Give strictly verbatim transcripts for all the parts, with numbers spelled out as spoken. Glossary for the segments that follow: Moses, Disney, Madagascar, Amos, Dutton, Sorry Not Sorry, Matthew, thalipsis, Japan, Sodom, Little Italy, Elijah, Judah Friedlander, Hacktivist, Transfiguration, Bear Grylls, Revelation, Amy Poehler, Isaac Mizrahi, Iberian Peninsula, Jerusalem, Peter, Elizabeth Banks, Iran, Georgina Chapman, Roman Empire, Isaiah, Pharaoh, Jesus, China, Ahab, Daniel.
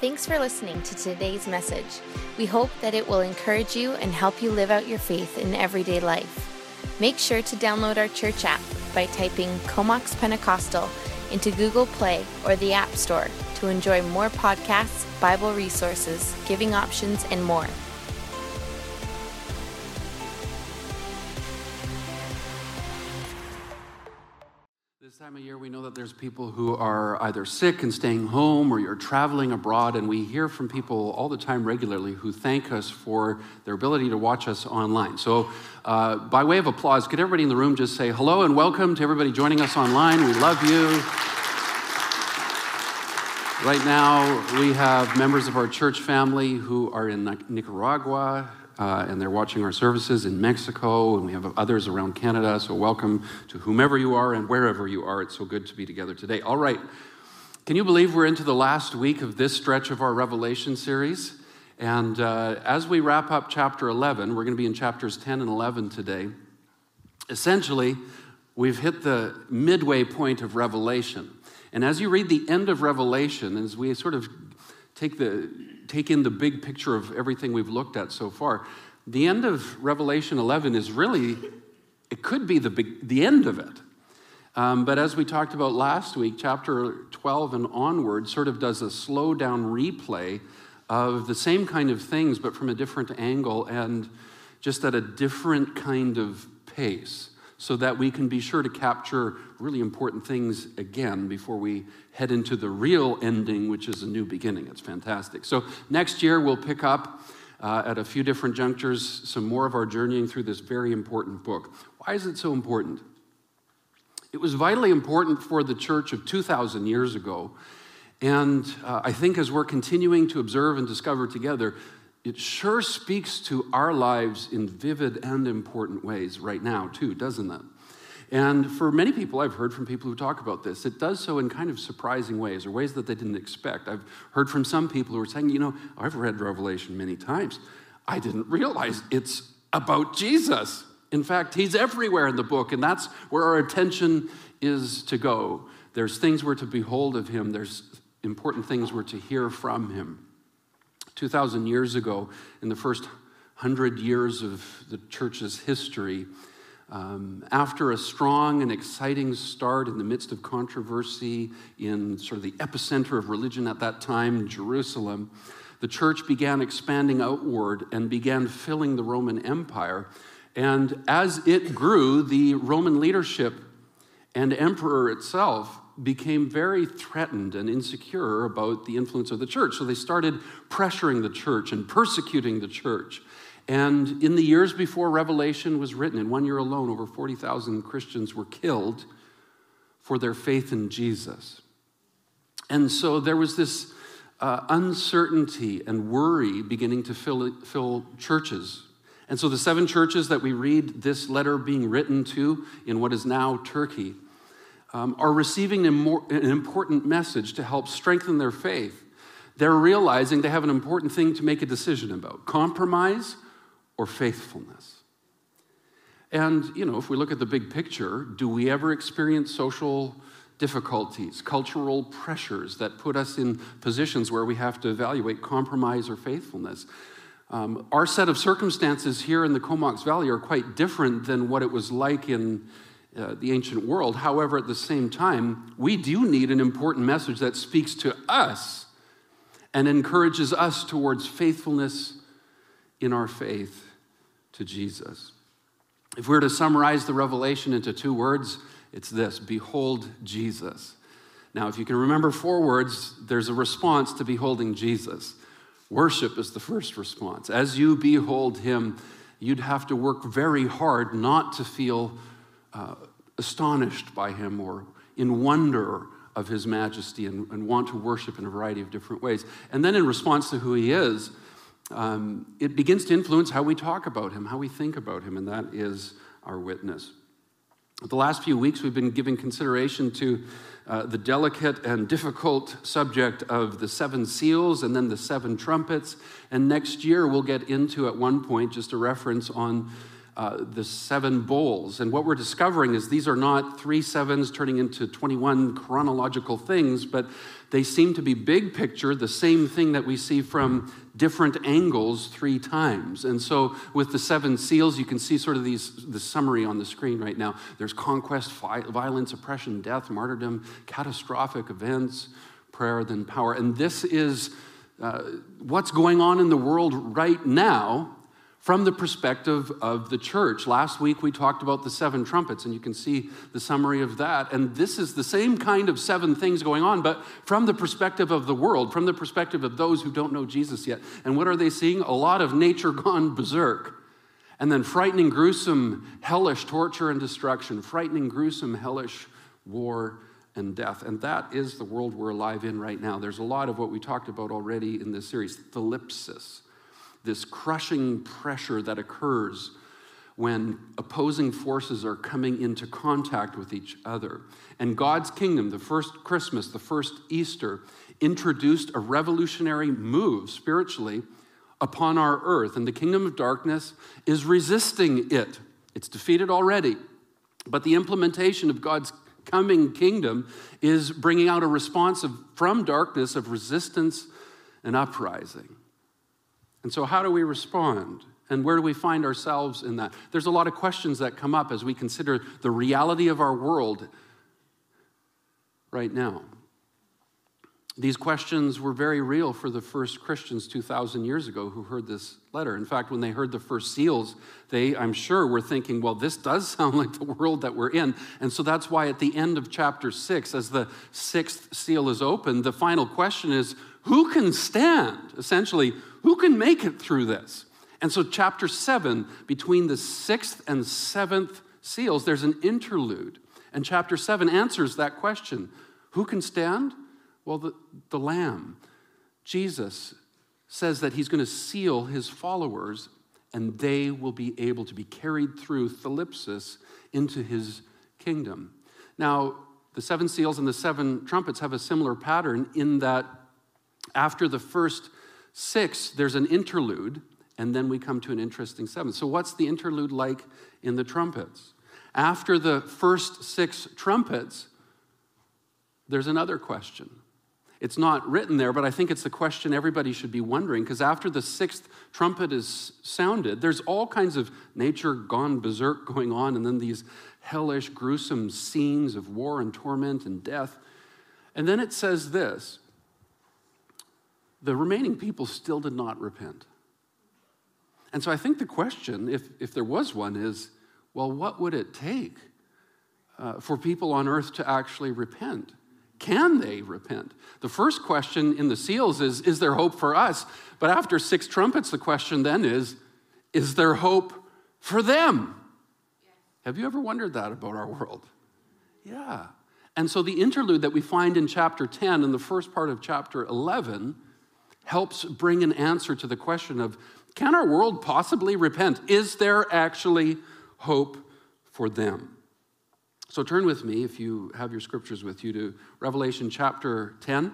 Thanks for listening to today's message. We hope that it will encourage you and help you live out your faith in everyday life. Make sure to download our church app by typing Comox Pentecostal into Google Play or the App Store to enjoy more podcasts, Bible resources, giving options, and more. This time of year, we know that there's people who are either sick and staying home, or you're traveling abroad, and we hear from people all the time regularly who thank us for their ability to watch us online. So uh, by way of applause, could everybody in the room just say hello and welcome to everybody joining us online? We love you. Right now, we have members of our church family who are in Nicaragua, Uh, and they're watching our services in Mexico, and we have others around Canada, so welcome to whomever you are and wherever you are. It's so good to be together today. All right, can you believe we're into the last week of this stretch of our Revelation series? And uh, as we wrap up chapter eleven, we're going to be in chapters ten and eleven today. Essentially, we've hit the midway point of Revelation. And as you read the end of Revelation, as we sort of take the... take in the big picture of everything we've looked at so far, the end of Revelation eleven is really, it could be the big, the end of it. Um, but as we talked about last week, chapter twelve and onward sort of does a slow down replay of the same kind of things, but from a different angle and just at a different kind of pace, so that we can be sure to capture really important things again before we head into the real ending, which is a new beginning. It's fantastic. So next year, we'll pick up uh, at a few different junctures some more of our journeying through this very important book. Why is it so important? It was vitally important for the church of two thousand years ago. And uh, I think as we're continuing to observe and discover together, it sure speaks to our lives in vivid and important ways right now, too, doesn't it? And for many people, I've heard from people who talk about this, it does so in kind of surprising ways, or ways that they didn't expect. I've heard from some people who are saying, you know, I've read Revelation many times. I didn't realize it's about Jesus. In fact, he's everywhere in the book, and that's where our attention is to go. There's things we're to behold of him. There's important things we're to hear from him. two thousand years ago, in the first one hundred years of the church's history, um, after a strong and exciting start in the midst of controversy in sort of the epicenter of religion at that time, Jerusalem, the church began expanding outward and began filling the Roman Empire. And as it grew, the Roman leadership and emperor itself became very threatened and insecure about the influence of the church. So they started pressuring the church and persecuting the church. And in the years before Revelation was written, in one year alone, over forty thousand Christians were killed for their faith in Jesus. And so there was this uh, uncertainty and worry beginning to fill, fill churches. And so the seven churches that we read this letter being written to in what is now Turkey Um, are receiving an, more, an important message to help strengthen their faith. They're realizing they have an important thing to make a decision about: compromise or faithfulness. And, you know, if we look at the big picture, do we ever experience social difficulties, cultural pressures that put us in positions where we have to evaluate compromise or faithfulness? Um, our set of circumstances here in the Comox Valley are quite different than what it was like in Uh, the ancient world. However, at the same time, we do need an important message that speaks to us and encourages us towards faithfulness in our faith to Jesus. If we were to summarize the Revelation into two words, it's this: behold Jesus. Now, if you can remember four words, there's a response to beholding Jesus. Worship is the first response. As you behold him, you'd have to work very hard not to feel Uh, astonished by him or in wonder of his majesty, and, and want to worship in a variety of different ways. And then in response to who he is, um, it begins to influence how we talk about him, how we think about him, and that is our witness. The last few weeks, we've been giving consideration to uh, the delicate and difficult subject of the seven seals and then the seven trumpets. And next year, we'll get into, at one point, just a reference on uh, the seven bowls. And what we're discovering is these are not three sevens turning into twenty-one chronological things, but they seem to be big picture, the same thing that we see from different angles three times. And so with the seven seals, you can see sort of these, the summary on the screen right now. There's conquest, violence, oppression, death, martyrdom, catastrophic events, prayer, then power. And this is uh, what's going on in the world right now from the perspective of the church. Last week, we talked about the seven trumpets, and you can see the summary of that. And this is the same kind of seven things going on, but from the perspective of the world, from the perspective of those who don't know Jesus yet. And what are they seeing? A lot of nature gone berserk. And then frightening, gruesome, hellish torture and destruction. Frightening, gruesome, hellish war and death. And that is the world we're alive in right now. There's a lot of what we talked about already in this series, thalipsis. This crushing pressure that occurs when opposing forces are coming into contact with each other. And God's kingdom, the first Christmas, the first Easter, introduced a revolutionary move spiritually upon our earth. And the kingdom of darkness is resisting it. It's defeated already. But the implementation of God's coming kingdom is bringing out a response of, from darkness of resistance and uprising. And so how do we respond? And where do we find ourselves in that? There's a lot of questions that come up as we consider the reality of our world right now. These questions were very real for the first Christians two thousand years ago who heard this letter. In fact, when they heard the first seals, they, I'm sure, were thinking, well, this does sound like the world that we're in. And so that's why at the end of chapter six, as the sixth seal is opened, the final question is, who can stand? Essentially, who can make it through this? And so chapter seven, between the sixth and seventh seals, there's an interlude. And chapter seven answers that question. Who can stand? Well, the, the Lamb, Jesus, says that he's going to seal his followers and they will be able to be carried through thalipsis into his kingdom. Now, the seven seals and the seven trumpets have a similar pattern in that after the first six, there's an interlude, and then we come to an interesting seventh. So what's the interlude like in the trumpets? After the first six trumpets, there's another question. It's not written there, but I think it's the question everybody should be wondering, because after the sixth trumpet is sounded, there's all kinds of nature gone berserk going on, and then these hellish, gruesome scenes of war and torment and death. And then it says this, the remaining people still did not repent. And so I think the question, if, if there was one, is, well, what would it take uh, for people on earth to actually repent? Can they repent? The first question in the seals is, is there hope for us? But after six trumpets, the question then is, is there hope for them? Yeah. Have you ever wondered that about our world? Yeah. And so the interlude that we find in chapter ten and the first part of chapter eleven helps bring an answer to the question of, can our world possibly repent? Is there actually hope for them? So turn with me, if you have your scriptures with you, to Revelation chapter ten.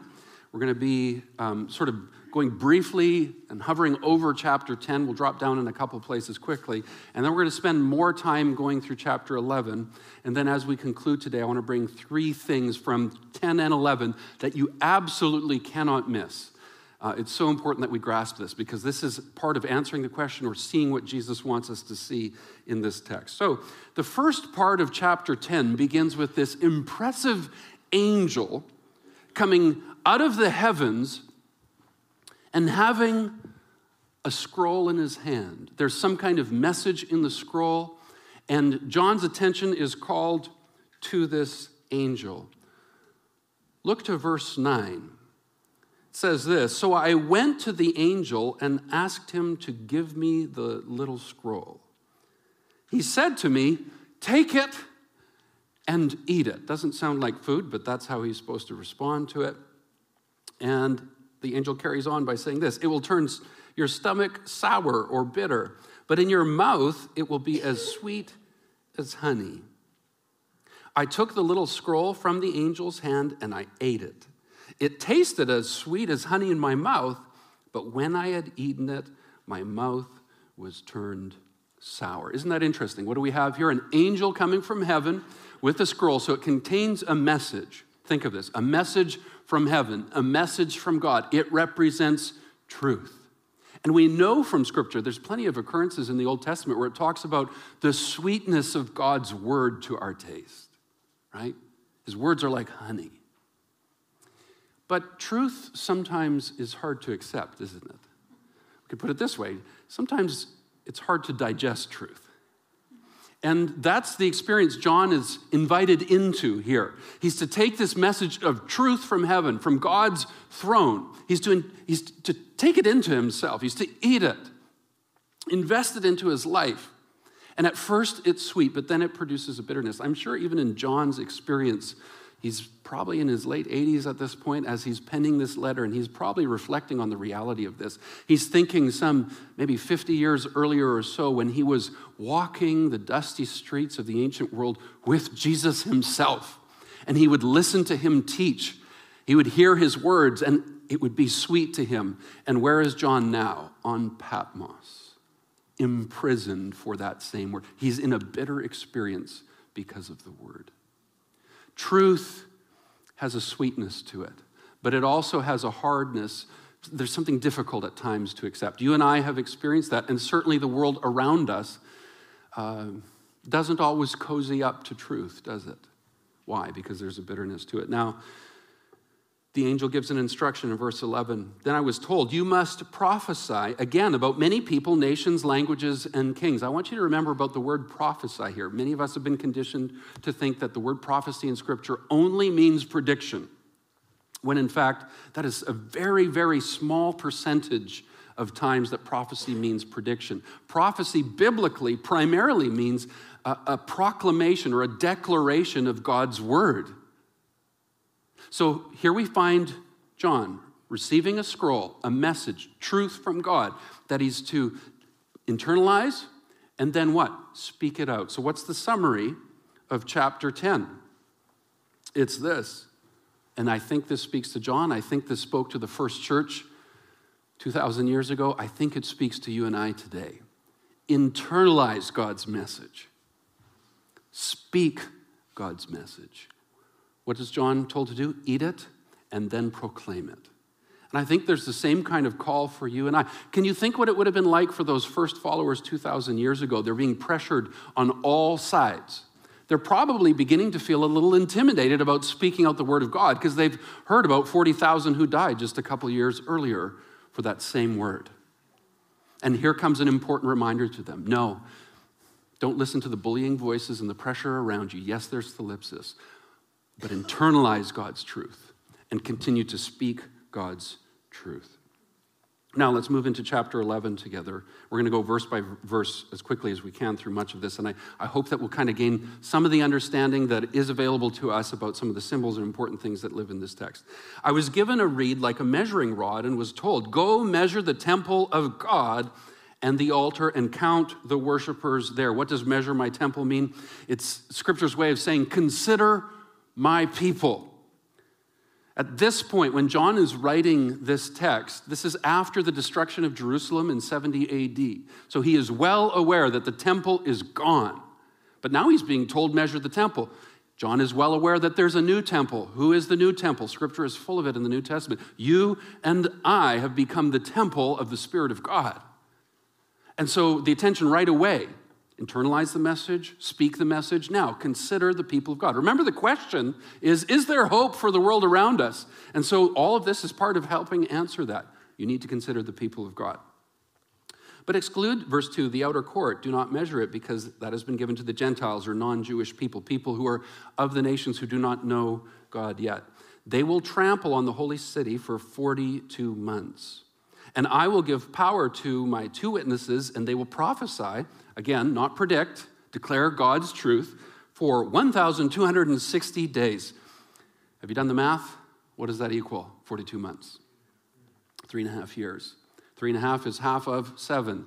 We're going to be um, sort of going briefly and hovering over chapter ten. We'll drop down in a couple places quickly. And then we're going to spend more time going through chapter eleven. And then as we conclude today, I want to bring three things from ten and eleven that you absolutely cannot miss. Uh, it's so important that we grasp this, because this is part of answering the question or seeing what Jesus wants us to see in this text. So the first part of chapter ten begins with this impressive angel coming out of the heavens and having a scroll in his hand. There's some kind of message in the scroll, and John's attention is called to this angel. Look to verse nine. Says this, so I went to the angel and asked him to give me the little scroll. He said to me, take it and eat it. Doesn't sound like food, but that's how he's supposed to respond to it. And the angel carries on by saying this, it will turn your stomach sour or bitter, but in your mouth it will be as sweet as honey. I took the little scroll from the angel's hand and I ate it. It tasted as sweet as honey in my mouth, but when I had eaten it, my mouth was turned sour. Isn't that interesting? What do we have here? An angel coming from heaven with a scroll. So it contains a message. Think of this, a message from heaven, a message from God. It represents truth. And we know from Scripture, there's plenty of occurrences in the Old Testament where it talks about the sweetness of God's word to our taste, right? His words are like honey. But truth sometimes is hard to accept, isn't it? We could put it this way. Sometimes it's hard to digest truth. And that's the experience John is invited into here. He's to take this message of truth from heaven, from God's throne. He's to, he's to take it into himself. He's to eat it, invest it into his life. And at first it's sweet, but then it produces a bitterness. I'm sure even in John's experience, he's probably in his late eighties at this point as he's penning this letter, and he's probably reflecting on the reality of this. He's thinking some maybe fifty years earlier or so when he was walking the dusty streets of the ancient world with Jesus himself, and he would listen to him teach. He would hear his words, and it would be sweet to him. And where is John now? On Patmos, imprisoned for that same word. He's in a bitter experience because of the word. Truth has a sweetness to it, but it also has a hardness. There's something difficult at times to accept. You and I have experienced that, and certainly the world around us uh, doesn't always cozy up to truth, does it? Why? Because there's a bitterness to it. Now, the angel gives an instruction in verse eleven. Then I was told, you must prophesy, again, about many people, nations, languages, and kings. I want you to remember about the word prophesy here. Many of us have been conditioned to think that the word prophecy in Scripture only means prediction, when in fact, that is a very, very small percentage of times that prophecy means prediction. Prophecy, biblically, primarily means a, a proclamation or a declaration of God's word. So here we find John receiving a scroll, a message, truth from God that he's to internalize and then what? Speak it out. So what's the summary of chapter ten? It's this. And I think this speaks to John. I think this spoke to the first church two thousand years ago. I think it speaks to you and I today. Internalize God's message. Speak God's message. What is John told to do? Eat it and then proclaim it. And I think there's the same kind of call for you and I. Can you think what it would have been like for those first followers two thousand years ago? They're being pressured on all sides. They're probably beginning to feel a little intimidated about speaking out the word of God because they've heard about forty thousand who died just a couple years earlier for that same word. And here comes an important reminder to them. No, don't listen to the bullying voices and the pressure around you. Yes, there's thalipsis. But internalize God's truth and continue to speak God's truth. Now let's move into chapter eleven together. We're going to go verse by verse as quickly as we can through much of this. And I, I hope that we'll kind of gain some of the understanding that is available to us about some of the symbols and important things that live in this text. I was given a reed like a measuring rod and was told, go measure the temple of God and the altar and count the worshipers there. What does measure my temple mean? It's Scripture's way of saying, consider my people. At this point, when John is writing this text, this is after the destruction of Jerusalem in seventy A D. So he is well aware that the temple is gone. But now he's being told, measure the temple. John is well aware that there's a new temple. Who is the new temple? Scripture is full of it in the New Testament. You and I have become the temple of the Spirit of God. And so the attention right away. Internalize the message, speak the message. Now, consider the people of God. Remember, the question is, is there hope for the world around us? And so all of this is part of helping answer that. You need to consider the people of God. But exclude, verse two, the outer court. Do not measure it because that has been given to the Gentiles or non-Jewish people, people who are of the nations who do not know God yet. They will trample on the holy city for forty-two months. And I will give power to my two witnesses, and they will prophesy, again, not predict, declare God's truth for one thousand two hundred sixty days. Have you done the math? What does that equal? forty-two months. Three and a half years. Three and a half is half of seven.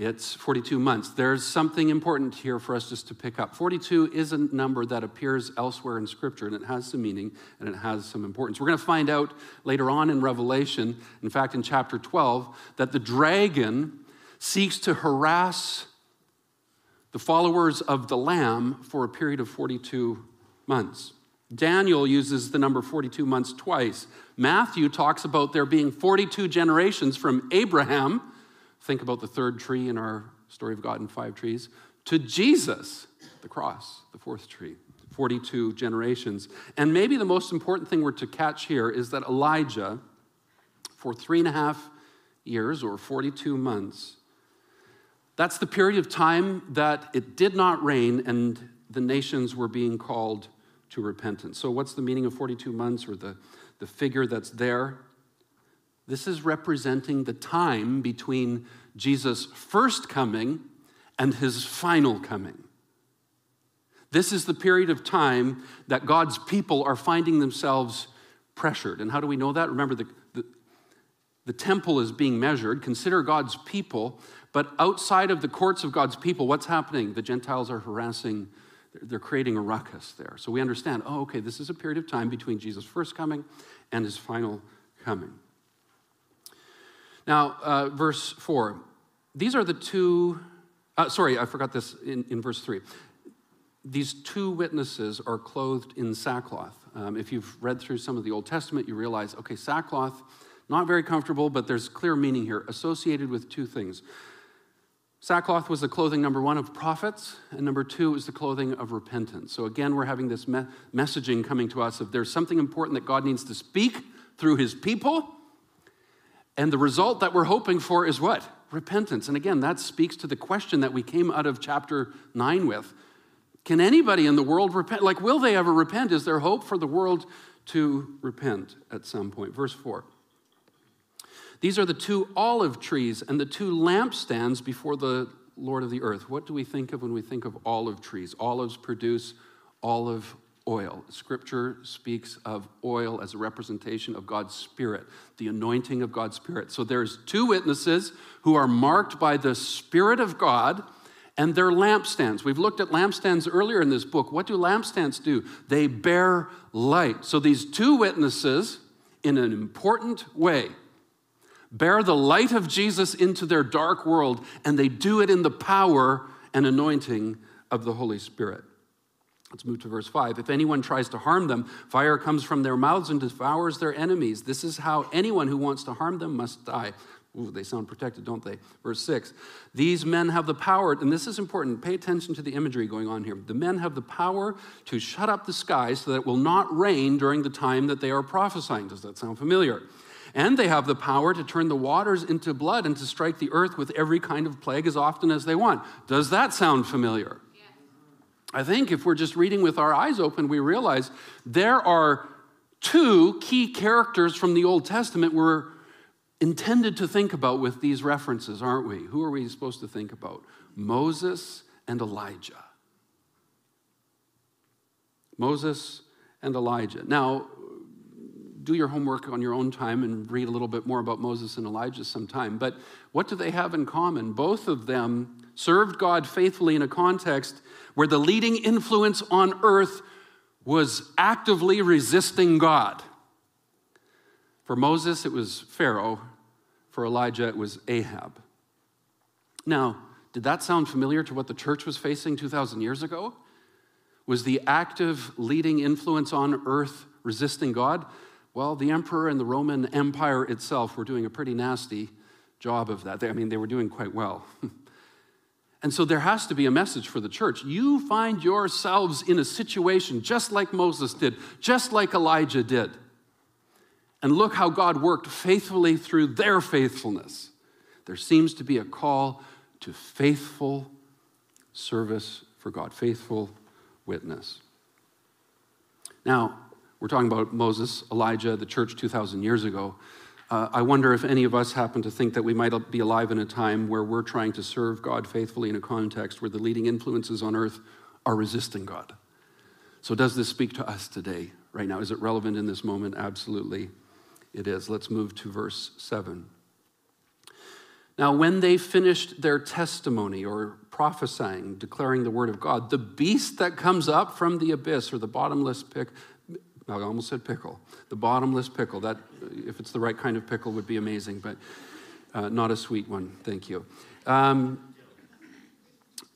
It's forty-two months. There's something important here for us just to pick up. forty-two is a number that appears elsewhere in Scripture, and it has some meaning, and it has some importance. We're going to find out later on in Revelation, in fact, in chapter twelve, that the dragon seeks to harass the followers of the Lamb for a period of forty-two months. Daniel uses the number forty-two months twice. Matthew talks about there being forty-two generations from Abraham, think about the third tree in our story of God and five trees, to Jesus, the cross, the fourth tree, forty-two generations. And maybe the most important thing we're to catch here is that Elijah, for three and a half years or forty-two months, that's the period of time that it did not rain and the nations were being called to repentance. So what's the meaning of forty-two months or the, the figure that's there? This is representing the time between Jesus' first coming and his final coming. This is the period of time that God's people are finding themselves pressured. And how do we know that? Remember, the, the, the temple is being measured. Consider God's people. But outside of the courts of God's people, what's happening? The Gentiles are harassing, they're creating a ruckus there. So we understand, oh, okay, this is a period of time between Jesus' first coming and his final coming. Now, uh, verse four. These are the two, uh, sorry, I forgot this in, in verse three. These two witnesses are clothed in sackcloth. Um, if you've read through some of the Old Testament, you realize, okay, sackcloth, not very comfortable, but there's clear meaning here, associated with two things. Sackcloth was the clothing, number one, of prophets, and number two is the clothing of repentance. So again, we're having this me- messaging coming to us of there's something important that God needs to speak through his people, and the result that we're hoping for is what? Repentance. And again, that speaks to the question that we came out of chapter nine with. Can anybody in the world repent? Like, will they ever repent? Is there hope for the world to repent at some point? Verse four. These are the two olive trees and the two lampstands before the Lord of the earth. What do we think of when we think of olive trees? Olives produce olive oil. Scripture speaks of oil as a representation of God's Spirit, the anointing of God's Spirit. So there's two witnesses who are marked by the Spirit of God and their lampstands. We've looked at lampstands earlier in this book. What do lampstands do? They bear light. So these two witnesses, in an important way, bear the light of Jesus into their dark world, and they do it in the power and anointing of the Holy Spirit. Let's move to verse five. If anyone tries to harm them, fire comes from their mouths and devours their enemies. This is how anyone who wants to harm them must die. Ooh, they sound protected, don't they? Verse six. These men have the power, and this is important. Pay attention to the imagery going on here. The men have the power to shut up the sky so that it will not rain during the time that they are prophesying. Does that sound familiar? And they have the power to turn the waters into blood and to strike the earth with every kind of plague as often as they want. Does that sound familiar? Yes. I think if we're just reading with our eyes open, we realize there are two key characters from the Old Testament we're intended to think about with these references, aren't we? Who are we supposed to think about? Moses and Elijah. Moses and Elijah. Now, do your homework on your own time and read a little bit more about Moses and Elijah sometime. But what do they have in common? Both of them served God faithfully in a context where the leading influence on earth was actively resisting God. For Moses, it was Pharaoh. For Elijah, it was Ahab. Now, did that sound familiar to what the church was facing two thousand years ago? Was the active leading influence on earth resisting God? Well, the emperor and the Roman Empire itself were doing a pretty nasty job of that. They, I mean, they were doing quite well. And so there has to be a message for the church. You find yourselves in a situation just like Moses did, just like Elijah did. And look how God worked faithfully through their faithfulness. There seems to be a call to faithful service for God, faithful witness. Now, we're talking about Moses, Elijah, the church two thousand years ago. Uh, I wonder if any of us happen to think that we might be alive in a time where we're trying to serve God faithfully in a context where the leading influences on earth are resisting God. So does this speak to us today, right now? Is it relevant in this moment? Absolutely it is. Let's move to verse seven. Now, when they finished their testimony or prophesying, declaring the word of God, the beast that comes up from the abyss or the bottomless pit, I almost said pickle. The bottomless pickle. That, if it's the right kind of pickle, would be amazing, but uh, not a sweet one. Thank you. Um,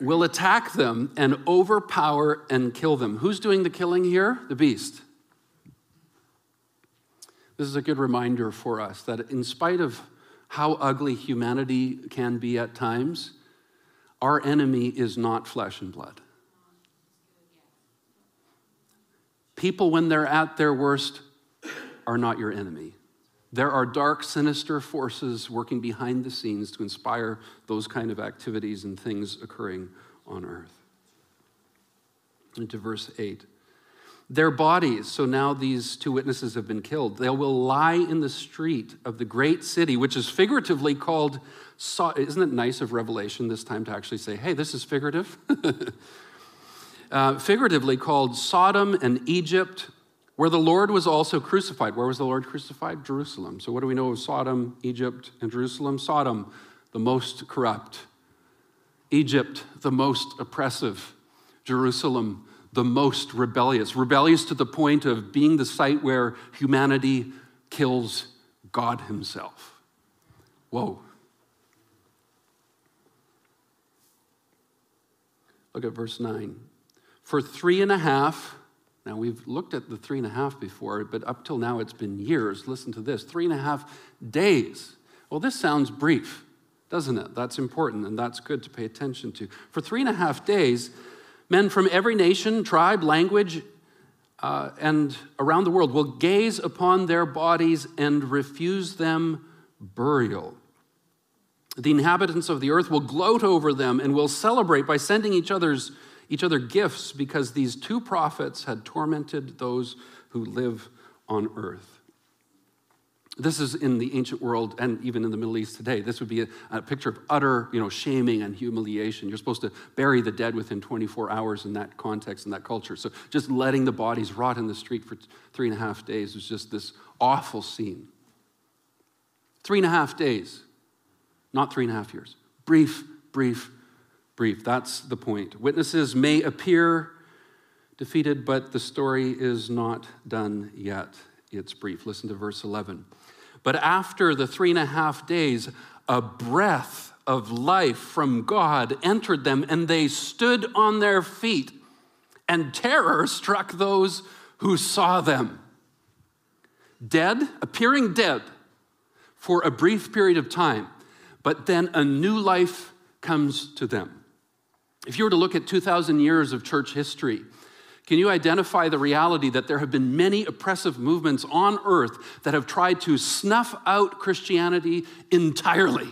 will attack them and overpower and kill them. Who's doing the killing here? The beast. This is a good reminder for us that in spite of how ugly humanity can be at times, our enemy is not flesh and blood. People, when they're at their worst, are not your enemy. There are dark, sinister forces working behind the scenes to inspire those kind of activities and things occurring on earth. Into verse eight. Their bodies, so now these two witnesses have been killed, they will lie in the street of the great city, which is figuratively called Sodom. Isn't it nice of Revelation this time to actually say, hey, this is figurative? uh, figuratively called Sodom and Egypt, where the Lord was also crucified. Where was the Lord crucified? Jerusalem. So what do we know of Sodom, Egypt, and Jerusalem? Sodom, the most corrupt. Egypt, the most oppressive. Jerusalem, the most rebellious. Rebellious to the point of being the site where humanity kills God himself. Whoa. Look at verse nine. For three and a half... Now, we've looked at the three and a half before, but up till now it's been years. Listen to this, three and a half days. Well, this sounds brief, doesn't it? That's important, and that's good to pay attention to. For three and a half days, men from every nation, tribe, language, uh, and around the world will gaze upon their bodies and refuse them burial. The inhabitants of the earth will gloat over them and will celebrate by sending each other's each other gifts, because these two prophets had tormented those who live on earth. This is in the ancient world, and even in the Middle East today. This would be a, a picture of utter, you know, shaming and humiliation. You're supposed to bury the dead within twenty-four hours in that context, in that culture. So just letting the bodies rot in the street for three and a half days was just this awful scene. Three and a half days, not three and a half years. Brief, brief, brief. That's the point. Witnesses may appear defeated, but the story is not done yet. It's brief. Listen to verse eleven. But after the three and a half days, a breath of life from God entered them, and they stood on their feet, and terror struck those who saw them. Dead, appearing dead for a brief period of time, but then a new life comes to them. If you were to look at two thousand years of church history, can you identify the reality that there have been many oppressive movements on earth that have tried to snuff out Christianity entirely?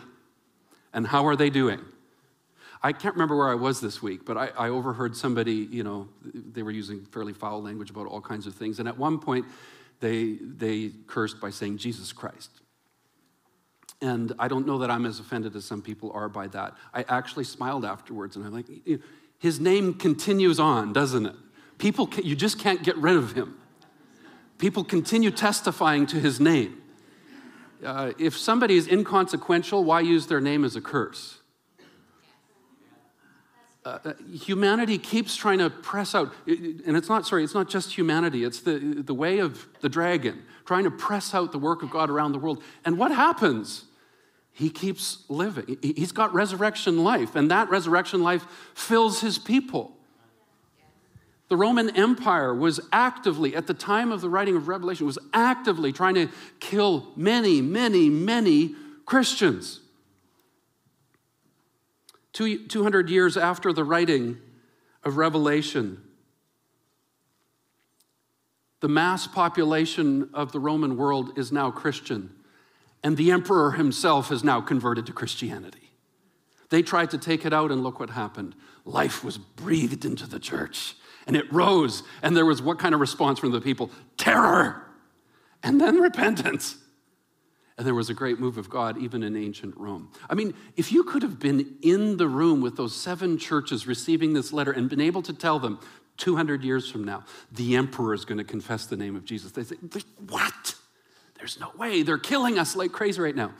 And how are they doing? I can't remember where I was this week, but I, I overheard somebody, you know, they were using fairly foul language about all kinds of things. And at one point, they, they cursed by saying, Jesus Christ. And I don't know that I'm as offended as some people are by that. I actually smiled afterwards, and I'm like, his name continues on, doesn't it? People, can, you just can't get rid of him. People continue testifying to his name. Uh, if somebody is inconsequential, why use their name as a curse? Uh, humanity keeps trying to press out, and it's not, sorry, it's not just humanity, it's the, the way of the dragon, trying to press out the work of God around the world. And what happens? He keeps living. He's got resurrection life, and that resurrection life fills his people. The Roman Empire was actively, at the time of the writing of Revelation, was actively trying to kill many, many, many Christians. two hundred years after the writing of Revelation, the mass population of the Roman world is now Christian, and the emperor himself is now converted to Christianity. They tried to take it out, and look what happened. Life was breathed into the church, and it rose, and there was what kind of response from the people? Terror, and then repentance. And there was a great move of God, even in ancient Rome. I mean, if you could have been in the room with those seven churches receiving this letter and been able to tell them two hundred years from now, the emperor is going to confess the name of Jesus, they say, what? There's no way. They're killing us like crazy right now.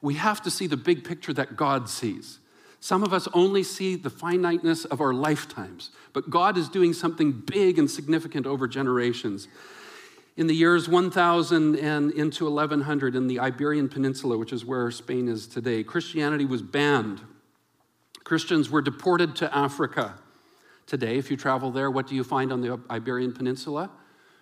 We have to see the big picture that God sees. Some of us only see the finiteness of our lifetimes, but God is doing something big and significant over generations. In the years one thousand and into eleven hundred, in the Iberian Peninsula, which is where Spain is today, Christianity was banned. Christians were deported to Africa. Today, if you travel there, what do you find on the Iberian Peninsula?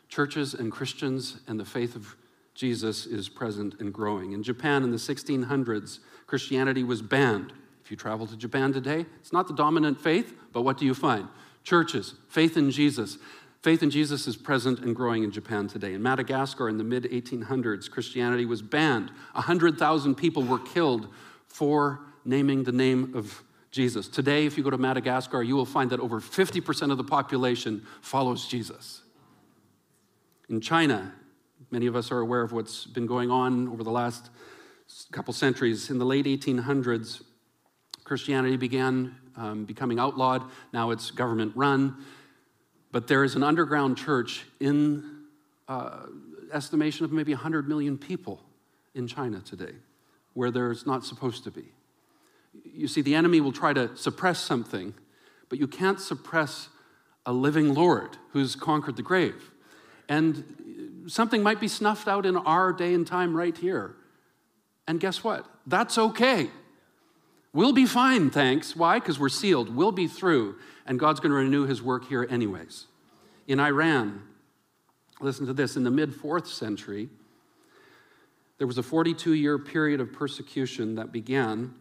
Churches and Christians, and the faith of Jesus is present and growing. In Japan in the sixteen hundreds, Christianity was banned. If you travel to Japan today, it's not the dominant faith, but what do you find? Churches, faith in Jesus. Faith in Jesus is present and growing in Japan today. In Madagascar in the mid eighteen hundreds, Christianity was banned. one hundred thousand people were killed for naming the name of Jesus. Today, if you go to Madagascar, you will find that over fifty percent of the population follows Jesus. In China, many of us are aware of what's been going on over the last couple centuries. In the late eighteen hundreds, Christianity began um, becoming outlawed. Now it's government-run. But there is an underground church in uh, estimation of maybe one hundred million people in China today, where there's not supposed to be. You see, the enemy will try to suppress something, but you can't suppress a living Lord who's conquered the grave. And something might be snuffed out in our day and time right here. And guess what? That's okay. We'll be fine, thanks. Why? Because we're sealed. We'll be through. And God's going to renew his work here anyways. In Iran, listen to this, in the mid fourth century, there was a forty-two year period of persecution that began.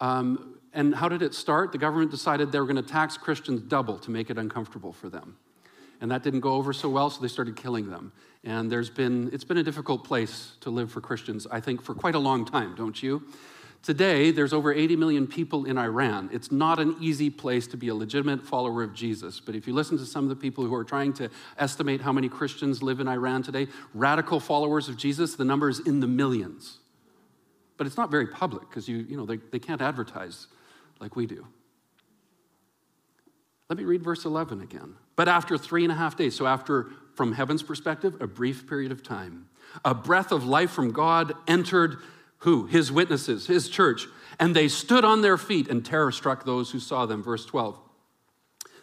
Um, and how did it start? The government decided they were going to tax Christians double to make it uncomfortable for them. And that didn't go over so well, so they started killing them. And there's been, it's been a difficult place to live for Christians, I think, for quite a long time, don't you? Today, there's over eighty million people in Iran. It's not an easy place to be a legitimate follower of Jesus. But if you listen to some of the people who are trying to estimate how many Christians live in Iran today, radical followers of Jesus, the number is in the millions. But it's not very public because you, you know, they, they can't advertise like we do. Let me read verse eleven again. But after three and a half days, so after, from heaven's perspective, a brief period of time, a breath of life from God entered who? His witnesses, his church. And they stood on their feet, and terror struck those who saw them. Verse twelve.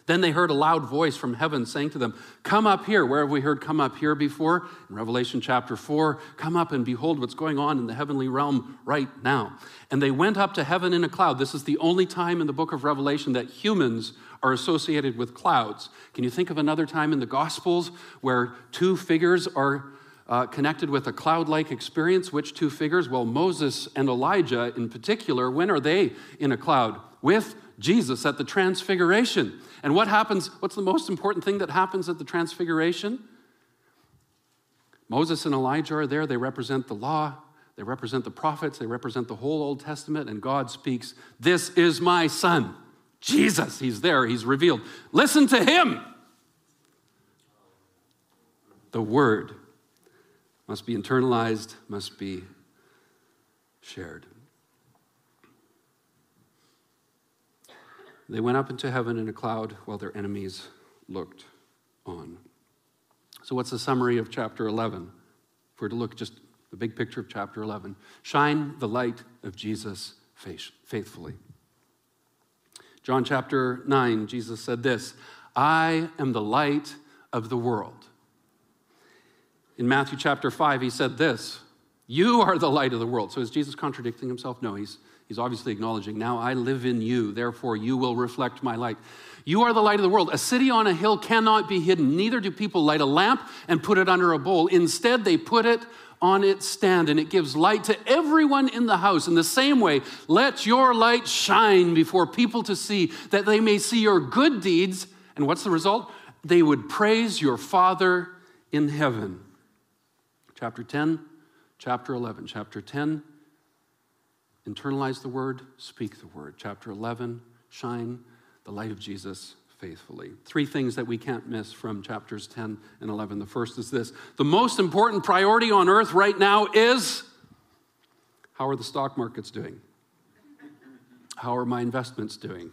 Then they heard a loud voice from heaven saying to them, come up here. Where have we heard come up here before? In Revelation chapter four, come up and behold what's going on in the heavenly realm right now. And they went up to heaven in a cloud. This is the only time in the book of Revelation that humans are associated with clouds. Can you think of another time in the Gospels where two figures are uh, connected with a cloud-like experience? Which two figures? Well, Moses and Elijah in particular. When are they in a cloud? With Jesus at the Transfiguration. And what happens? What's the most important thing that happens at the Transfiguration? Moses and Elijah are there. They represent the law. They represent the prophets. They represent the whole Old Testament. And God speaks, this is my son, Jesus. He's there. He's revealed. Listen to him. The word must be internalized, must be shared. They went up into heaven in a cloud while their enemies looked on. So what's the summary of chapter eleven? If we're to look just the big picture of chapter eleven. Shine the light of Jesus faithfully. John chapter nine, Jesus said this, I am the light of the world. In Matthew chapter five, he said this, you are the light of the world. So is Jesus contradicting himself? No, he's He's obviously acknowledging, now I live in you, therefore you will reflect my light. You are the light of the world. A city on a hill cannot be hidden. Neither do people light a lamp and put it under a bowl. Instead, they put it on its stand, and it gives light to everyone in the house. In the same way, let your light shine before people to see, that they may see your good deeds. And what's the result? They would praise your Father in heaven. Chapter ten, chapter eleven, chapter ten. Internalize the word, speak the word. Chapter eleven, shine the light of Jesus faithfully. Three things that we can't miss from chapters ten and eleven. The first is this. The most important priority on earth right now is, how are the stock markets doing? How are my investments doing?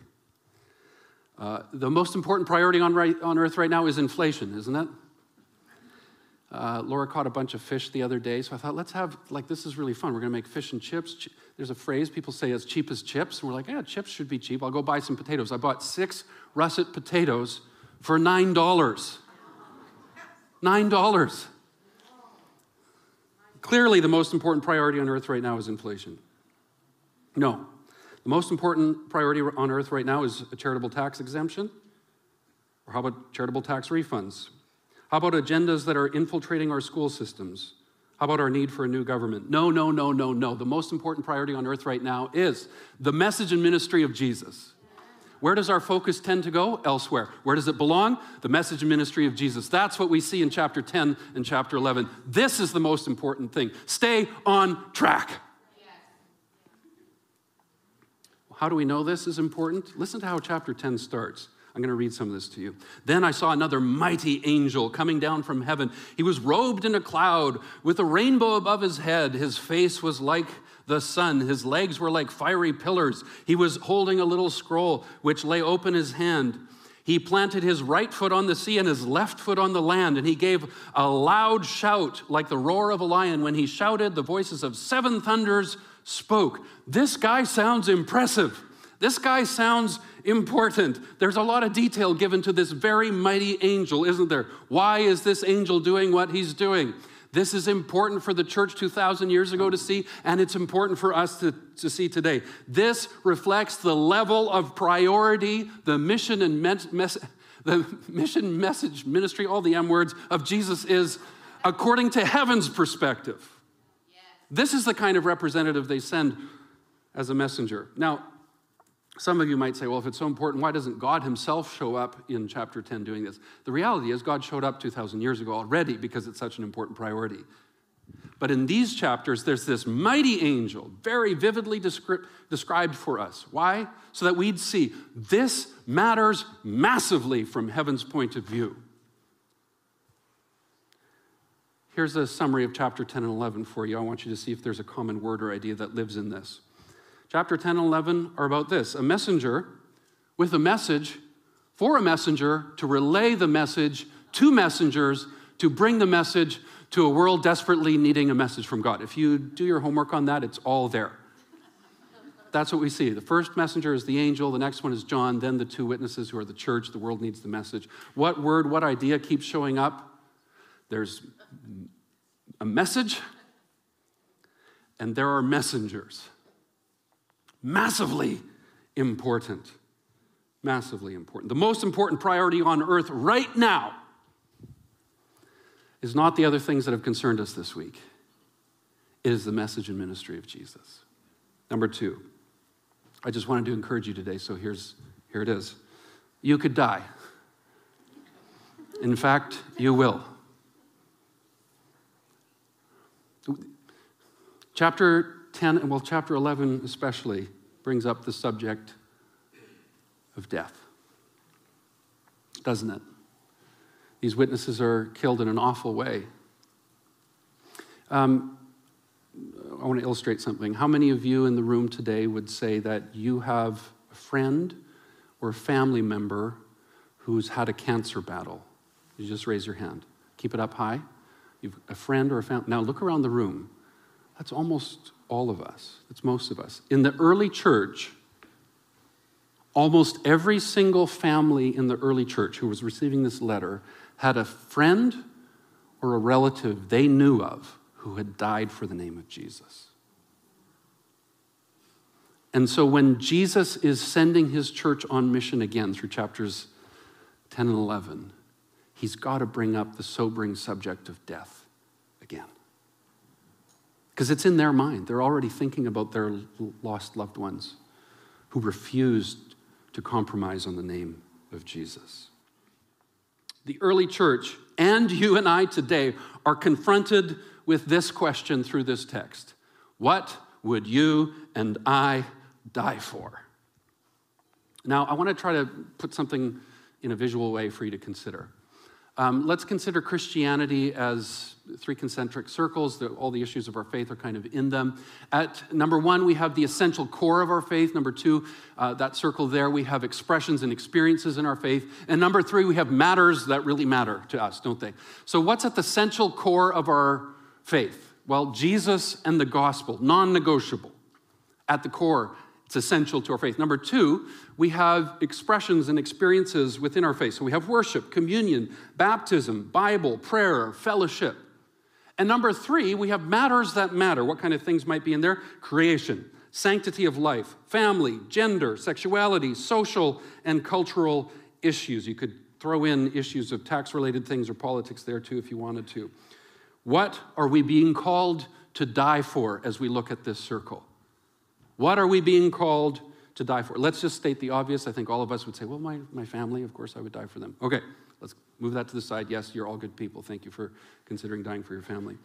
Uh, the most important priority on, right, on earth right now is inflation, isn't it? Uh, Laura caught a bunch of fish the other day, so I thought, let's have, like, this is really fun. We're going to make fish and chips. There's a phrase people say, as cheap as chips. And we're like, yeah, chips should be cheap. I'll go buy some potatoes. I bought six russet potatoes for nine dollars. nine dollars. Clearly, the most important priority on earth right now is inflation. No. The most important priority on earth right now is a charitable tax exemption. Or how about charitable tax refunds? How about agendas that are infiltrating our school systems? How about our need for a new government? No, no, no, no, no. The most important priority on earth right now is the message and ministry of Jesus. Where does our focus tend to go? Elsewhere. Where does it belong? The message and ministry of Jesus. That's what we see in chapter ten and chapter eleven. This is the most important thing. Stay on track. How do we know this is important? Listen to how chapter ten starts. I'm going to read some of this to you. Then I saw another mighty angel coming down from heaven. He was robed in a cloud with a rainbow above his head. His face was like the sun. His legs were like fiery pillars. He was holding a little scroll which lay open in his hand. He planted his right foot on the sea and his left foot on the land, and he gave a loud shout like the roar of a lion. When he shouted, the voices of seven thunders spoke. This guy sounds impressive. This guy sounds important. There's a lot of detail given to this very mighty angel, isn't there? Why is this angel doing what he's doing? This is important for the church two thousand years ago to see, and it's important for us to, to see today. This reflects the level of priority, the mission and mes- mes- the mission, message, ministry, all the M words of Jesus is according to heaven's perspective. This is the kind of representative they send as a messenger. Now, some of you might say, well, if it's so important, why doesn't God himself show up in chapter ten doing this? The reality is God showed up two thousand years ago already because it's such an important priority. But in these chapters, there's this mighty angel, very vividly descri- described for us. Why? So that we'd see this matters massively from heaven's point of view. Here's a summary of chapter ten and eleven for you. I want you to see if there's a common word or idea that lives in this. Chapter ten and eleven are about this. A messenger with a message for a messenger to relay the message to messengers to bring the message to a world desperately needing a message from God. If you do your homework on that, it's all there. That's what we see. The first messenger is the angel. The next one is John. Then the two witnesses who are the church. The world needs the message. What word, what idea keeps showing up? There's a message, and there are messengers. Massively important. Massively important. The most important priority on earth right now is not the other things that have concerned us this week. It is the message and ministry of Jesus. Number two, I just wanted to encourage you today, so here's here it is. You could die. In fact, you will. Chapter ten, and well, chapter eleven especially, brings up the subject of death, doesn't it? These witnesses are killed in an awful way. Um, I want to illustrate something. How many of you in the room today would say that you have a friend or a family member who's had a cancer battle? You just raise your hand. Keep it up high. You've a friend or a family. Now look around the room. That's almost all of us. That's most of us. In the early church, almost every single family in the early church who was receiving this letter had a friend or a relative they knew of who had died for the name of Jesus. And so when Jesus is sending his church on mission again through chapters ten and eleven, he's got to bring up the sobering subject of death again. Because it's in their mind. They're already thinking about their lost loved ones who refused to compromise on the name of Jesus. The early church and you and I today are confronted with this question through this text. What would you and I die for? Now, I want to try to put something in a visual way for you to consider. Um, let's consider Christianity as three concentric circles. All the issues of our faith are kind of in them. At number one, we have the essential core of our faith. Number two, uh, that circle there, we have expressions and experiences in our faith. And number three, we have matters that really matter to us, don't they? So what's at the essential core of our faith? Well, Jesus and the gospel, non-negotiable. At the core, it's essential to our faith. Number two, we have expressions and experiences within our faith. So we have worship, communion, baptism, Bible, prayer, fellowship. And number three, we have matters that matter. What kind of things might be in there? Creation, sanctity of life, family, gender, sexuality, social and cultural issues. You could throw in issues of tax-related things or politics there too if you wanted to. What are we being called to die for as we look at this circle? What are we being called to die for? Let's just state the obvious. I think all of us would say, well, my, my family, of course, I would die for them. Okay, let's move that to the side. Yes, you're all good people. Thank you for considering dying for your family.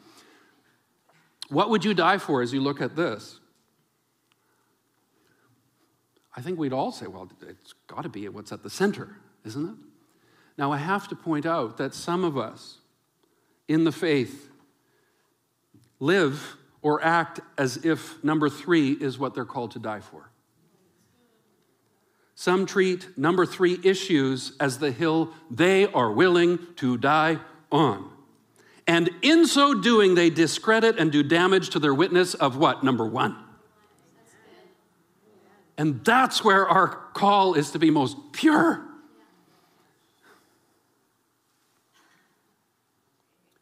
What would you die for as you look at this? I think we'd all say, well, it's got to be what's at the center, isn't it? Now, I have to point out that some of us in the faith live or act as if number three is what they're called to die for. Some treat number three issues as the hill they are willing to die on. And in so doing, they discredit and do damage to their witness of what? Number one. And that's where our call is to be most pure.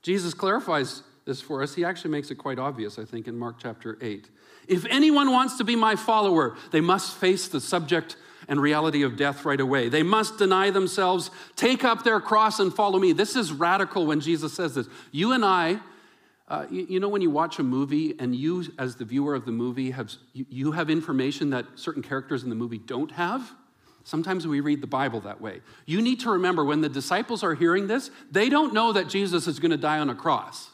Jesus clarifies this for us. He actually makes it quite obvious, I think, in Mark chapter eight. If anyone wants to be my follower, they must face the subject and reality of death right away. They must deny themselves, take up their cross and follow me. This is radical when Jesus says this. You and I, uh, you, you know when you watch a movie and you, as the viewer of the movie, have you, you have information that certain characters in the movie don't have? Sometimes we read the Bible that way. You need to remember when the disciples are hearing this, they don't know that Jesus is going to die on a cross.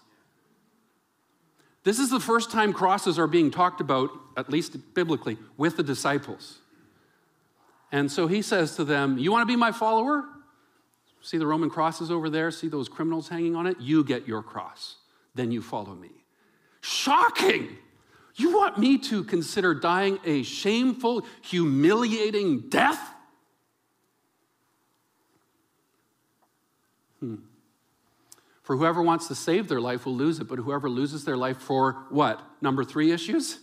This is the first time crosses are being talked about, at least biblically, with the disciples. And so he says to them, you want to be my follower? See the Roman crosses over there? See those criminals hanging on it? You get your cross. Then you follow me. Shocking! You want me to consider dying a shameful, humiliating death? Hmm. For whoever wants to save their life will lose it, but whoever loses their life for what? Number three issues?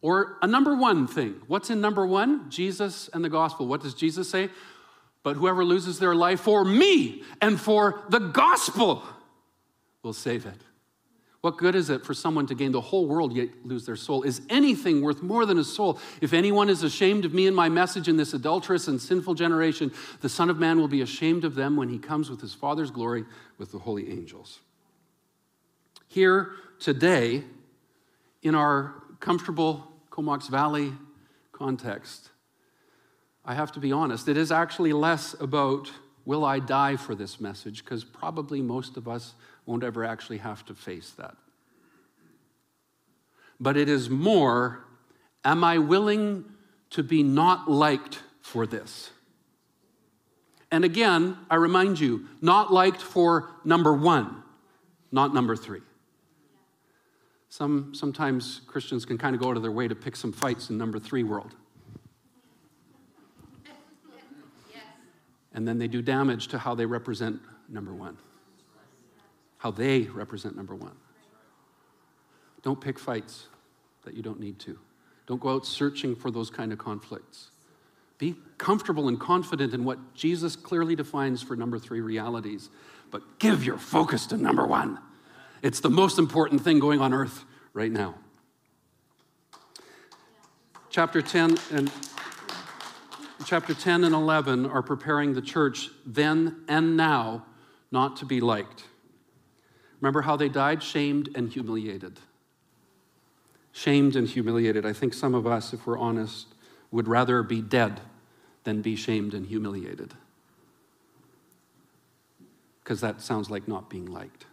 Or a number one thing. What's in number one? Jesus and the gospel. What does Jesus say? But whoever loses their life for me and for the gospel will save it. What good is it for someone to gain the whole world yet lose their soul? Is anything worth more than a soul? If anyone is ashamed of me and my message in this adulterous and sinful generation, the Son of Man will be ashamed of them when he comes with his Father's glory with the holy angels. Here today, in our comfortable Comox Valley context, I have to be honest, it is actually less about will I die for this message, because probably most of us won't ever actually have to face that. But it is more, am I willing to be not liked for this? And again, I remind you, not liked for number one, not number three. Some, sometimes Christians can kind of go out of their way to pick some fights in number three world. Yes. And then they do damage to how they represent number one. How they represent number one. Don't pick fights that you don't need to. Don't go out searching for those kind of conflicts. Be comfortable and confident in what Jesus clearly defines for number three realities, but give your focus to number one. It's the most important thing going on earth right now. Chapter ten and chapter ten and eleven are preparing the church then and now not to be liked. Remember how they died? Shamed and humiliated. Shamed and humiliated. I think some of us, if we're honest, would rather be dead than be shamed and humiliated. Because that sounds like not being liked.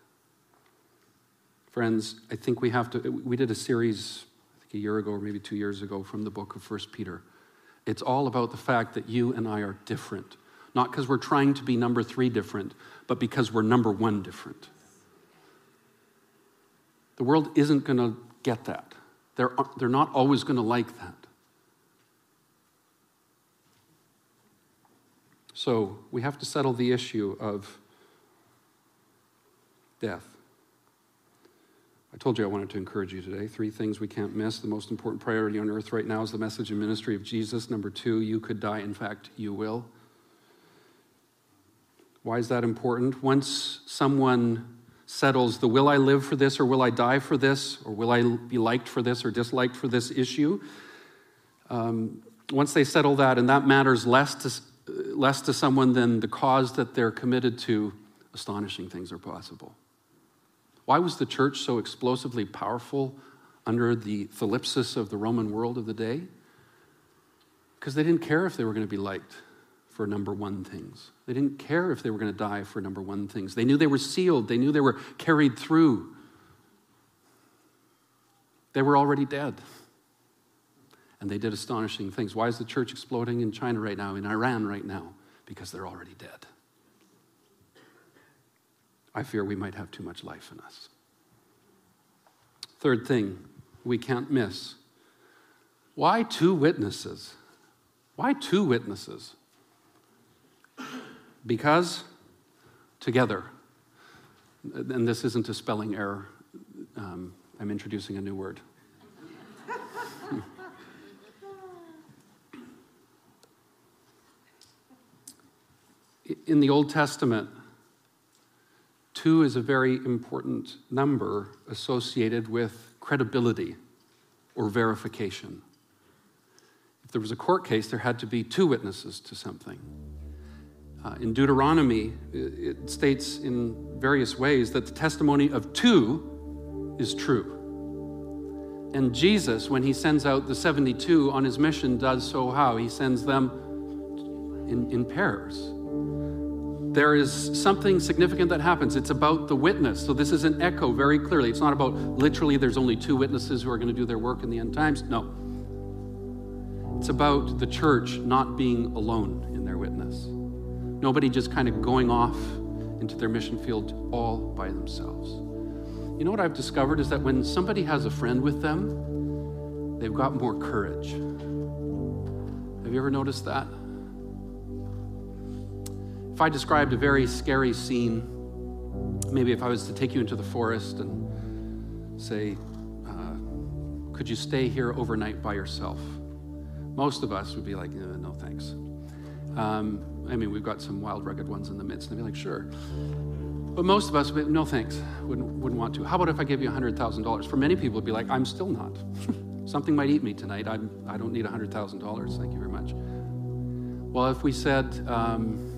Friends, I think we have to, we did a series, I think a year ago or maybe two years ago, from the book of First Peter. It's all about the fact that you and I are different. Not because we're trying to be number three different, but because we're number one different. The world isn't going to get that. They're, they're not always going to like that. So we have to settle the issue of death. I told you I wanted to encourage you today. Three things we can't miss. The most important priority on earth right now is the message and ministry of Jesus. Number two, you could die. In fact, you will. Why is that important? Once someone settles the will I live for this or will I die for this or will I be liked for this or disliked for this issue. Um, once they settle that, and that matters less to, less to someone than the cause that they're committed to, astonishing things are possible. Why was the church so explosively powerful under the thalipsis of the Roman world of the day? Because they didn't care if they were going to be liked for number one things. They didn't care if they were going to die for number one things. They knew they were sealed. They knew they were carried through. They were already dead. And they did astonishing things. Why is the church exploding in China right now, in Iran right now? Because they're already dead. I fear we might have too much life in us. Third thing we can't miss. Why two witnesses? Why two witnesses? Because together, and this isn't a spelling error, um, I'm introducing a new word. In the Old Testament, two is a very important number associated with credibility or verification. If there was a court case, there had to be two witnesses to something. Uh, in Deuteronomy, it states in various ways that the testimony of two is true. And Jesus, when he sends out the seventy-two on his mission, does so how? He sends them in, in pairs. There is something significant that happens. It's about the witness. So this is an echo very clearly. It's not about literally there's only two witnesses who are going to do their work in the end times. No. It's about the church not being alone in their witness. Nobody just kind of going off into their mission field all by themselves. You know what I've discovered is that when somebody has a friend with them, they've got more courage. Have you ever noticed that? If I described a very scary scene, maybe if I was to take you into the forest and say, uh, could you stay here overnight by yourself? Most of us would be like, eh, no thanks. Um, I mean, we've got some wild, rugged ones in the midst, and they'd be like, sure. But most of us would be, no thanks, wouldn't, wouldn't want to. How about if I gave you one hundred thousand dollars? For many people, it'd be like, I'm still not. Something might eat me tonight. I'm, I don't need one hundred thousand dollars, thank you very much. Well, if we said, um,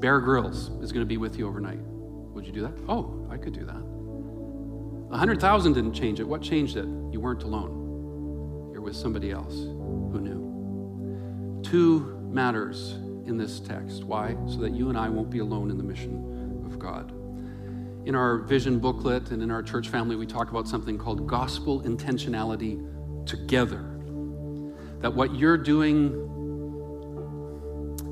Bear Grylls is going to be with you overnight. Would you do that? Oh, I could do that. one hundred thousand didn't change it. What changed it? You weren't alone. You're with somebody else who knew. Two matters in this text. Why? So that you and I won't be alone in the mission of God. In our vision booklet and in our church family, we talk about something called gospel intentionality together. That what you're doing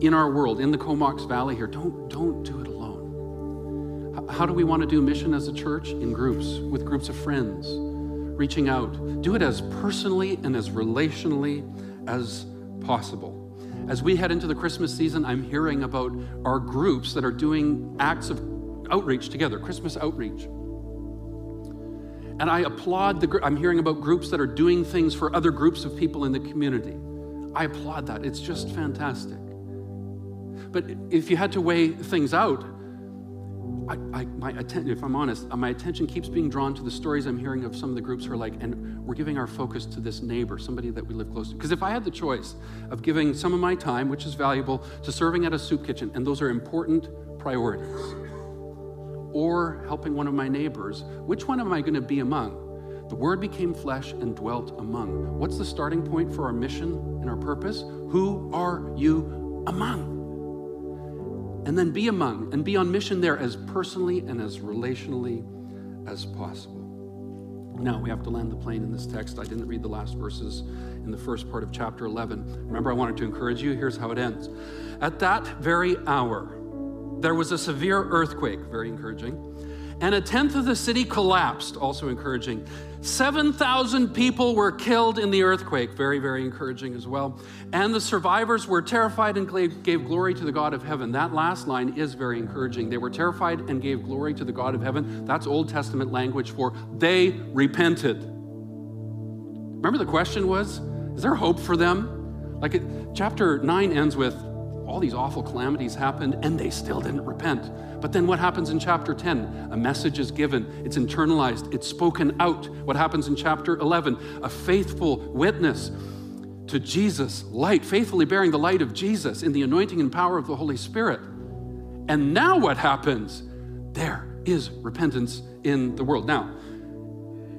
in our world, in the Comox Valley here, don't, don't do it alone. How do we want to do mission as a church? In groups, with groups of friends, reaching out. Do it as personally and as relationally as possible. As we head into the Christmas season, I'm hearing about our groups that are doing acts of outreach together, Christmas outreach. And I applaud the, I'm hearing about groups that are doing things for other groups of people in the community. I applaud that. It's just fantastic. But if you had to weigh things out, I, I, my atten- if I'm honest, my attention keeps being drawn to the stories I'm hearing of some of the groups who are like, and we're giving our focus to this neighbor, somebody that we live close to. Because if I had the choice of giving some of my time, which is valuable, to serving at a soup kitchen, and those are important priorities, or helping one of my neighbors, which one am I going to be among? The Word became flesh and dwelt among. What's the starting point for our mission and our purpose? Who are you among? And then be among and be on mission there as personally and as relationally as possible. Now, we have to land the plane in this text. I didn't read the last verses in the first part of chapter eleven. Remember, I wanted to encourage you. Here's how it ends. At that very hour, there was a severe earthquake, very encouraging, and a tenth of the city collapsed, also encouraging. seven thousand people were killed in the earthquake, very, very encouraging as well. And the survivors were terrified and gave glory to the God of heaven. That last line is very encouraging. They were terrified and gave glory to the God of heaven. That's Old Testament language for they repented. Remember the question was, is there hope for them? Like it, chapter nine ends with, all these awful calamities happened and they still didn't repent. But then what happens in chapter ten? A message is given, it's internalized, it's spoken out. What happens in chapter eleven? A faithful witness to Jesus' light, faithfully bearing the light of Jesus in the anointing and power of the Holy Spirit. And now what happens? There is repentance in the world. Now,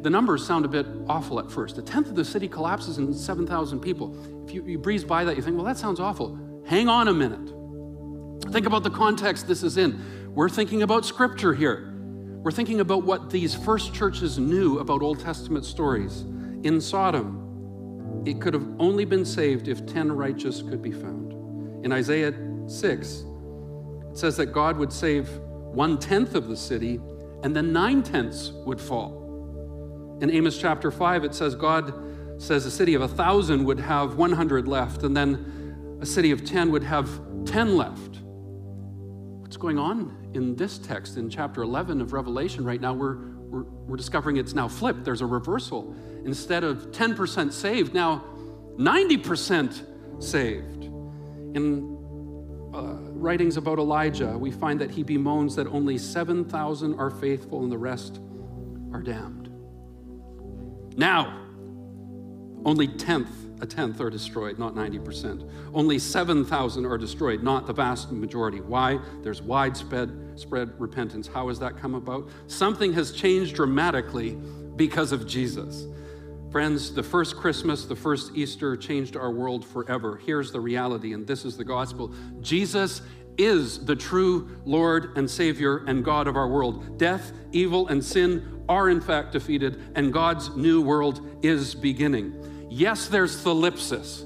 the numbers sound a bit awful at first. A tenth of the city collapses and seven thousand people. If you, you breeze by that, you think, well, that sounds awful. Hang on a minute. Think about the context this is in. We're thinking about scripture here. We're thinking about what these first churches knew about Old Testament stories. In Sodom, it could have only been saved if ten righteous could be found. In Isaiah six, it says that God would save one-tenth of the city, and then nine-tenths would fall. In Amos chapter five, it says God says a city of a thousand would have one hundred left, and then a city of ten would have ten left. What's going on in this text in chapter eleven of Revelation right now? We're, we're, we're discovering it's now flipped. There's a reversal. Instead of ten percent saved, now ninety percent saved. In uh, writings about Elijah, we find that he bemoans that only seven thousand are faithful and the rest are damned. Now, only tenth a tenth are destroyed, not ninety percent. Only seven thousand are destroyed, not the vast majority. Why? There's widespread spread repentance. How has that come about? Something has changed dramatically because of Jesus. Friends, the first Christmas, the first Easter changed our world forever. Here's the reality, and this is the gospel. Jesus is the true Lord and Savior and God of our world. Death, evil, and sin are in fact defeated, and God's new world is beginning. Yes, there's thalipsis,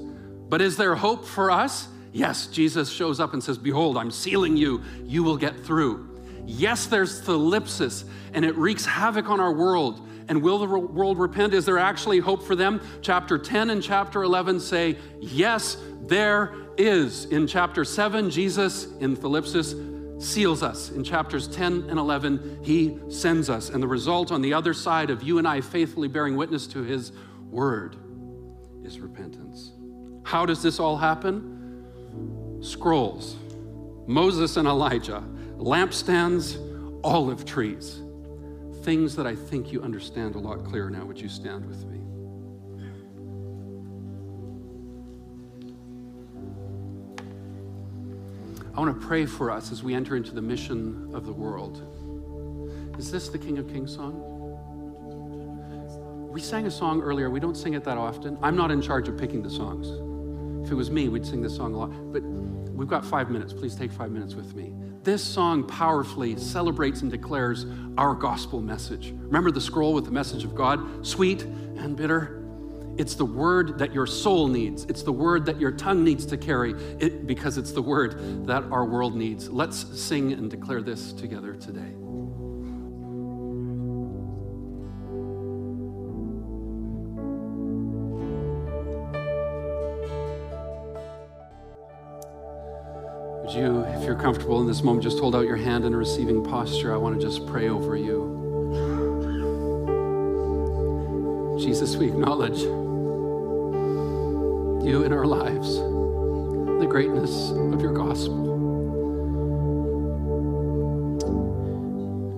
but is there hope for us? Yes, Jesus shows up and says, behold, I'm sealing you, you will get through. Yes, there's thalipsis, and it wreaks havoc on our world. And will the world repent? Is there actually hope for them? Chapter ten and chapter eleven say, yes, there is. In chapter seven, Jesus in thalipsis seals us. In chapters ten and eleven, he sends us. And the result on the other side of you and I faithfully bearing witness to his word is repentance. How does this all happen? Scrolls, Moses and Elijah, lampstands, olive trees. Things that I think you understand a lot clearer now. Would you stand with me? I want to pray for us as we enter into the mission of the world. Is this the King of Kings song? We sang a song earlier. We don't sing it that often. I'm not in charge of picking the songs. If it was me, we'd sing this song a lot. But we've got five minutes. Please take five minutes with me. This song powerfully celebrates and declares our gospel message. Remember the scroll with the message of God, sweet and bitter? It's the word that your soul needs. It's the word that your tongue needs to carry, it, because it's the word that our world needs. Let's sing and declare this together today. You, if you're comfortable in this moment, just hold out your hand in a receiving posture. I want to just pray over you. Jesus, we acknowledge you in our lives, the greatness of your gospel.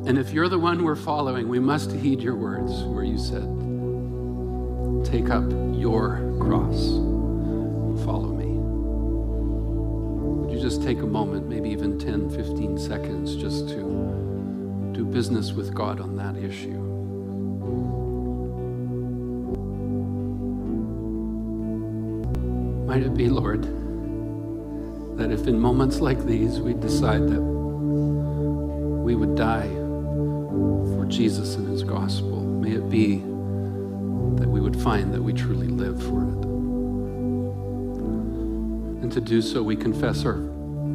And if you're the one we're following, we must heed your words where you said, take up your cross and follow me. Just take a moment, maybe even ten, fifteen seconds, just to do business with God on that issue. Might it be, Lord, that if in moments like these we decide that we would die for Jesus and his gospel, may it be that we would find that we truly live for it. And to do so, we confess our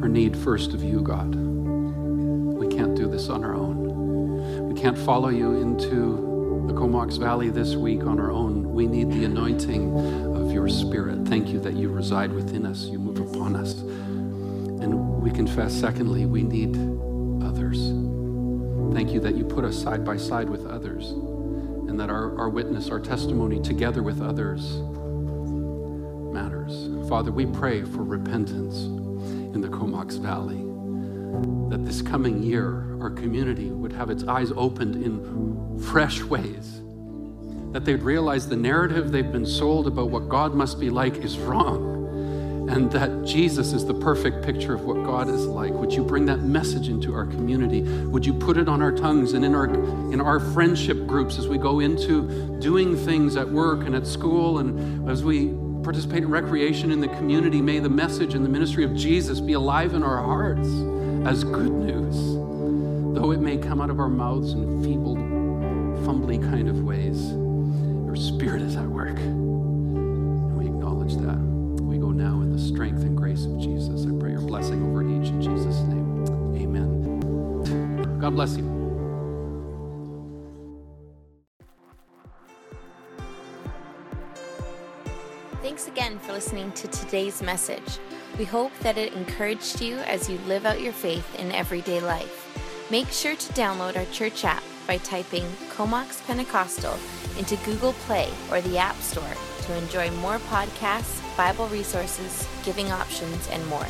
Our need first of you, God. We can't do this on our own. We can't follow you into the Comox Valley this week on our own. We need the anointing of your Spirit. Thank you that you reside within us, you move upon us. And we confess, secondly, we need others. Thank you that you put us side by side with others, and that our, our witness, our testimony together with others matters. Father, we pray for repentance. in the Comox Valley, that this coming year, our community would have its eyes opened in fresh ways, that they'd realize the narrative they've been sold about what God must be like is wrong, and that Jesus is the perfect picture of what God is like. Would you bring that message into our community? Would you put it on our tongues and in our in our friendship groups as we go into doing things at work and at school, and as we participate in recreation in the community? May the message and the ministry of Jesus be alive in our hearts as good news, though it may come out of our mouths in feeble, fumbly kind of ways. Your Spirit is at work, and we acknowledge that. We go now in the strength and grace of Jesus. I pray your blessing over each in Jesus' name. Amen. God bless you. Thanks again for listening to today's message. We hope that it encouraged you as you live out your faith in everyday life. Make sure to download our church app by typing Comox Pentecostal into Google Play or the App Store to enjoy more podcasts, Bible resources, giving options, and more.